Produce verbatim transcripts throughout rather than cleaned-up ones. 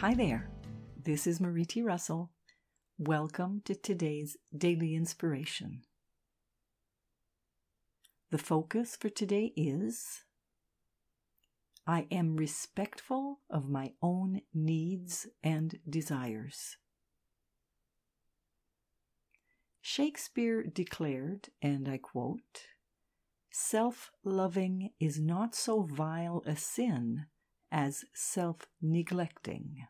Hi there, this is Marie T. Russell. Welcome to today's Daily Inspiration. The focus for today is I am respectful of my own needs and desires. Shakespeare declared, and I quote, "Self-loving is not so vile a sin as self-neglecting."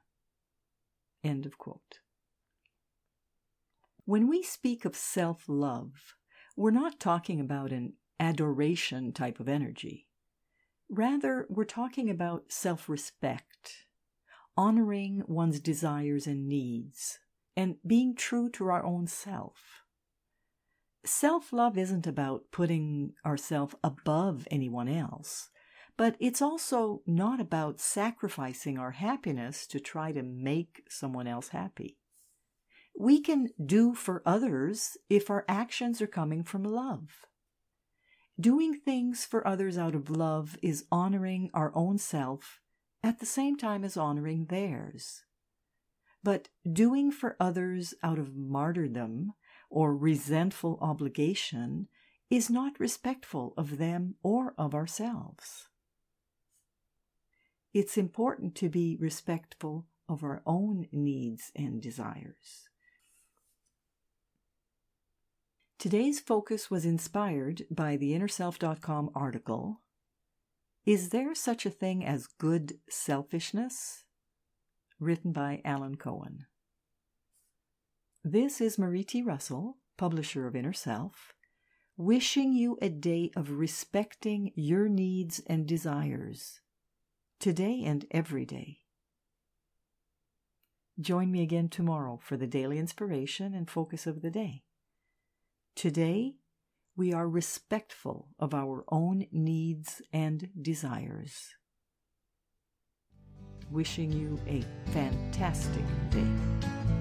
End of quote. When we speak of self-love, we're not talking about an adoration type of energy. Rather, we're talking about self-respect, honoring one's desires and needs, and being true to our own self. Self-love isn't about putting ourselves above anyone else, but it's also not about sacrificing our happiness to try to make someone else happy. We can do for others if our actions are coming from love. Doing things for others out of love is honoring our own self at the same time as honoring theirs. But doing for others out of martyrdom or resentful obligation is not respectful of them or of ourselves. It's important to be respectful of our own needs and desires. Today's focus was inspired by the Inner Self dot com article, Is There Such a Thing as Good Selfishness? Written by Alan Cohen. This is Marie T. Russell, publisher of Inner Self, wishing you a day of respecting your needs and desires, today and every day. Join me again tomorrow for the daily inspiration and focus of the day. Today, we are respectful of our own needs and desires. Wishing you a fantastic day.